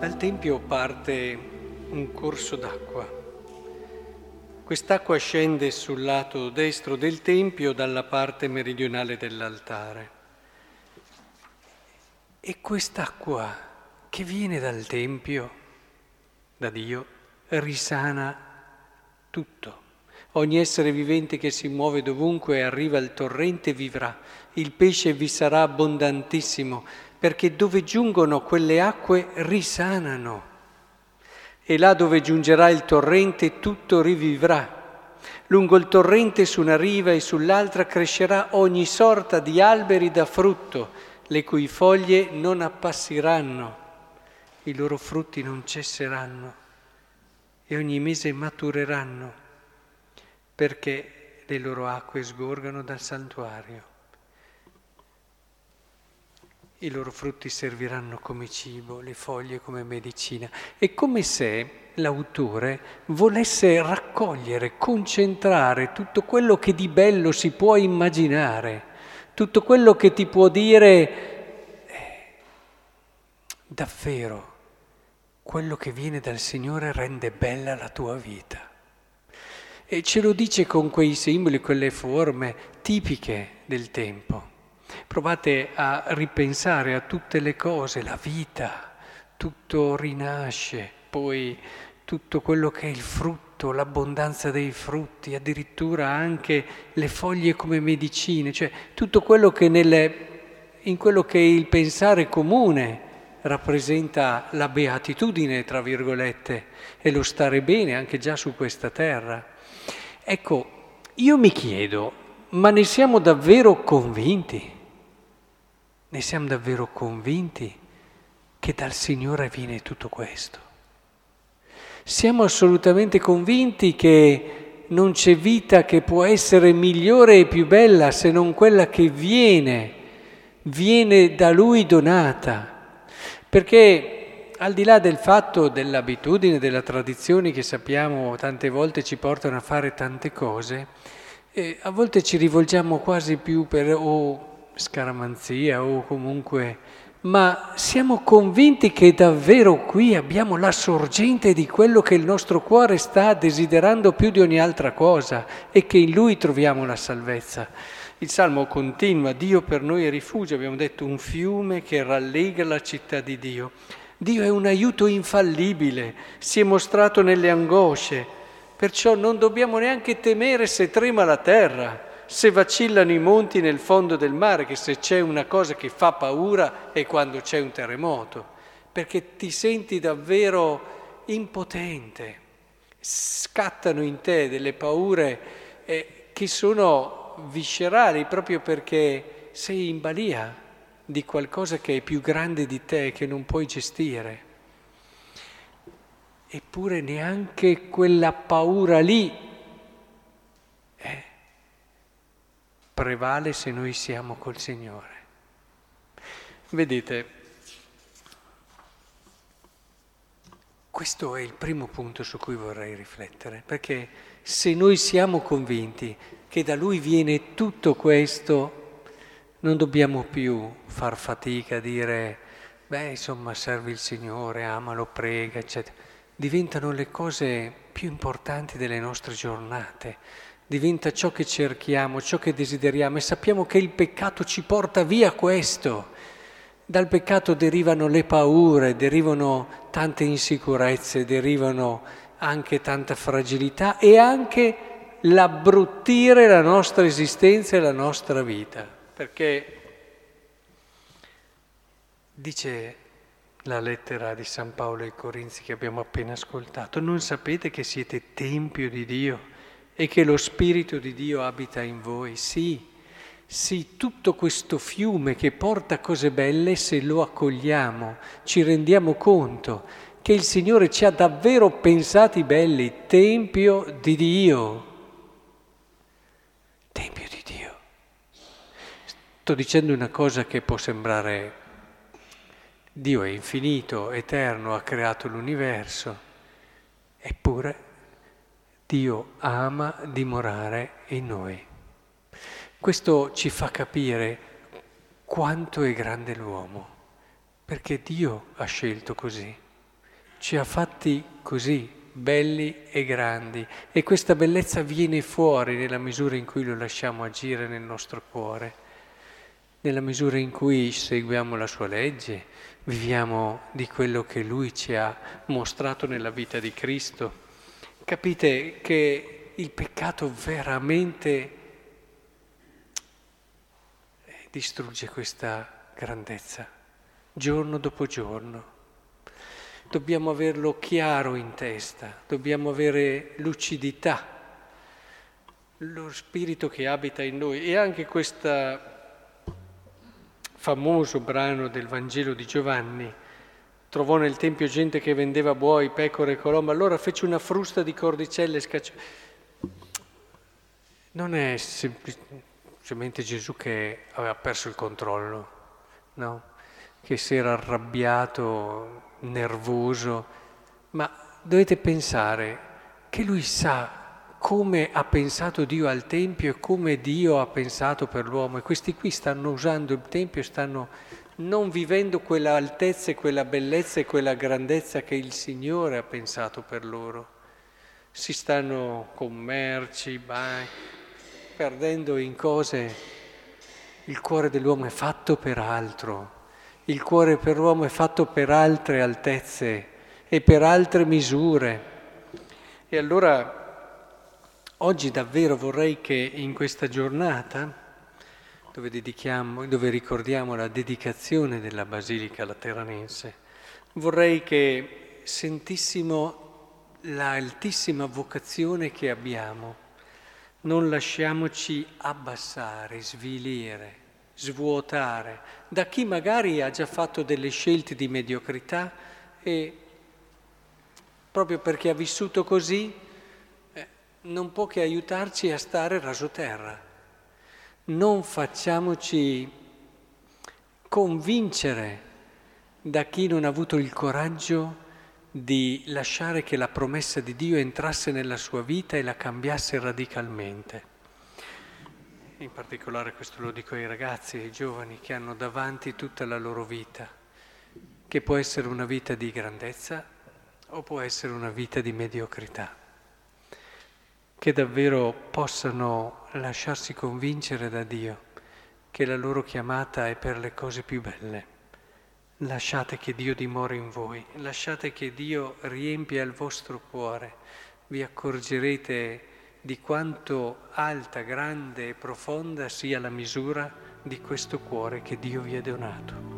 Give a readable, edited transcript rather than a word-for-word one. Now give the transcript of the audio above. Dal Tempio parte un corso d'acqua. Quest'acqua scende sul lato destro del Tempio dalla parte meridionale dell'altare. E quest'acqua che viene dal Tempio, da Dio, risana tutto. Ogni essere vivente che si muove dovunque e arriva al torrente vivrà. Il pesce vi sarà abbondantissimo, perché dove giungono quelle acque risanano. E là dove giungerà il torrente tutto rivivrà. Lungo il torrente su una riva e sull'altra crescerà ogni sorta di alberi da frutto, le cui foglie non appassiranno, i loro frutti non cesseranno e ogni mese matureranno, perché le loro acque sgorgano dal santuario. I loro frutti serviranno come cibo, le foglie come medicina. È come se l'autore volesse raccogliere, concentrare tutto quello che di bello si può immaginare, tutto quello che ti può dire davvero, quello che viene dal Signore rende bella la tua vita. E ce lo dice con quei simboli, quelle forme tipiche del tempo. Provate a ripensare a tutte le cose, la vita, tutto rinasce, poi tutto quello che è il frutto, l'abbondanza dei frutti, addirittura anche le foglie come medicine, cioè tutto quello che in quello che il pensare comune rappresenta la beatitudine, tra virgolette, e lo stare bene anche già su questa terra. Ecco, io mi chiedo, ma ne siamo davvero convinti? Ne siamo davvero convinti che dal Signore viene tutto questo? Siamo assolutamente convinti che non c'è vita che può essere migliore e più bella se non quella che viene da Lui donata. Perché al di là del fatto dell'abitudine, della tradizione che sappiamo tante volte ci portano a fare tante cose, a volte ci rivolgiamo quasi più per scaramanzia o comunque, ma siamo convinti che davvero qui abbiamo la sorgente di quello che il nostro cuore sta desiderando più di ogni altra cosa e che in Lui troviamo la salvezza. Il Salmo continua: Dio per noi è rifugio, abbiamo detto, un fiume che rallega la città di Dio. Dio è un aiuto infallibile, si è mostrato nelle angosce, perciò non dobbiamo neanche temere se trema la terra, se vacillano i monti nel fondo del mare, che se c'è una cosa che fa paura è quando c'è un terremoto, perché ti senti davvero impotente, scattano in te delle paure che sono viscerali proprio perché sei in balia di qualcosa che è più grande di te, che non puoi gestire. Eppure neanche quella paura lì prevale se noi siamo col Signore. Vedete, questo è il primo punto su cui vorrei riflettere, perché se noi siamo convinti che da Lui viene tutto questo, non dobbiamo più far fatica a dire, servi il Signore, amalo, prega, eccetera. Diventano le cose più importanti delle nostre giornate. Diventa ciò che cerchiamo, ciò che desideriamo, e sappiamo che il peccato ci porta via questo. Dal peccato derivano le paure, derivano tante insicurezze, derivano anche tanta fragilità e anche l'abbruttire la nostra esistenza e la nostra vita. Perché dice la lettera di San Paolo ai Corinzi che abbiamo appena ascoltato: non sapete che siete tempio di Dio e che lo Spirito di Dio abita in voi? Sì, tutto questo fiume che porta cose belle, se lo accogliamo, ci rendiamo conto che il Signore ci ha davvero pensati belli, tempio di Dio. Tempio di Dio. Sto dicendo una cosa che può sembrare: Dio è infinito, eterno, ha creato l'universo, eppure Dio ama dimorare in noi. Questo ci fa capire quanto è grande l'uomo, perché Dio ha scelto così. ci ha fatti così, belli e grandi, e questa bellezza viene fuori nella misura in cui lo lasciamo agire nel nostro cuore, nella misura in cui seguiamo la sua legge, viviamo di quello che lui ci ha mostrato nella vita di Cristo. Capite che il peccato veramente distrugge questa grandezza, giorno dopo giorno. Dobbiamo averlo chiaro in testa, dobbiamo avere lucidità. Lo spirito che abita in noi, e anche questo famoso brano del Vangelo di Giovanni, trovò nel tempio gente che vendeva buoi, pecore e colombe, allora fece una frusta di cordicelle e scacciò. Non è semplicemente Gesù che aveva perso il controllo, no? Che si era arrabbiato, nervoso, ma dovete pensare che lui sa come ha pensato Dio al Tempio e come Dio ha pensato per l'uomo, e questi qui stanno usando il Tempio e stanno non vivendo quella altezza e quella bellezza e quella grandezza che il Signore ha pensato per loro. Si stanno commerci, perdendo in cose. Il cuore dell'uomo è fatto per altro. Il cuore per l'uomo è fatto per altre altezze e per altre misure. E allora oggi davvero vorrei che in questa giornata, dove ricordiamo la dedicazione della Basilica Lateranense, vorrei che sentissimo l'altissima vocazione che abbiamo. Non lasciamoci abbassare, svilire, svuotare da chi magari ha già fatto delle scelte di mediocrità e proprio perché ha vissuto così non può che aiutarci a stare rasoterra. Non facciamoci convincere da chi non ha avuto il coraggio di lasciare che la promessa di Dio entrasse nella sua vita e la cambiasse radicalmente. In particolare questo lo dico ai ragazzi e ai giovani che hanno davanti tutta la loro vita, che può essere una vita di grandezza o può essere una vita di mediocrità, che davvero possano lasciarsi convincere da Dio che la loro chiamata è per le cose più belle. Lasciate che Dio dimori in voi, lasciate che Dio riempia il vostro cuore, vi accorgerete di quanto alta, grande e profonda sia la misura di questo cuore che Dio vi ha donato.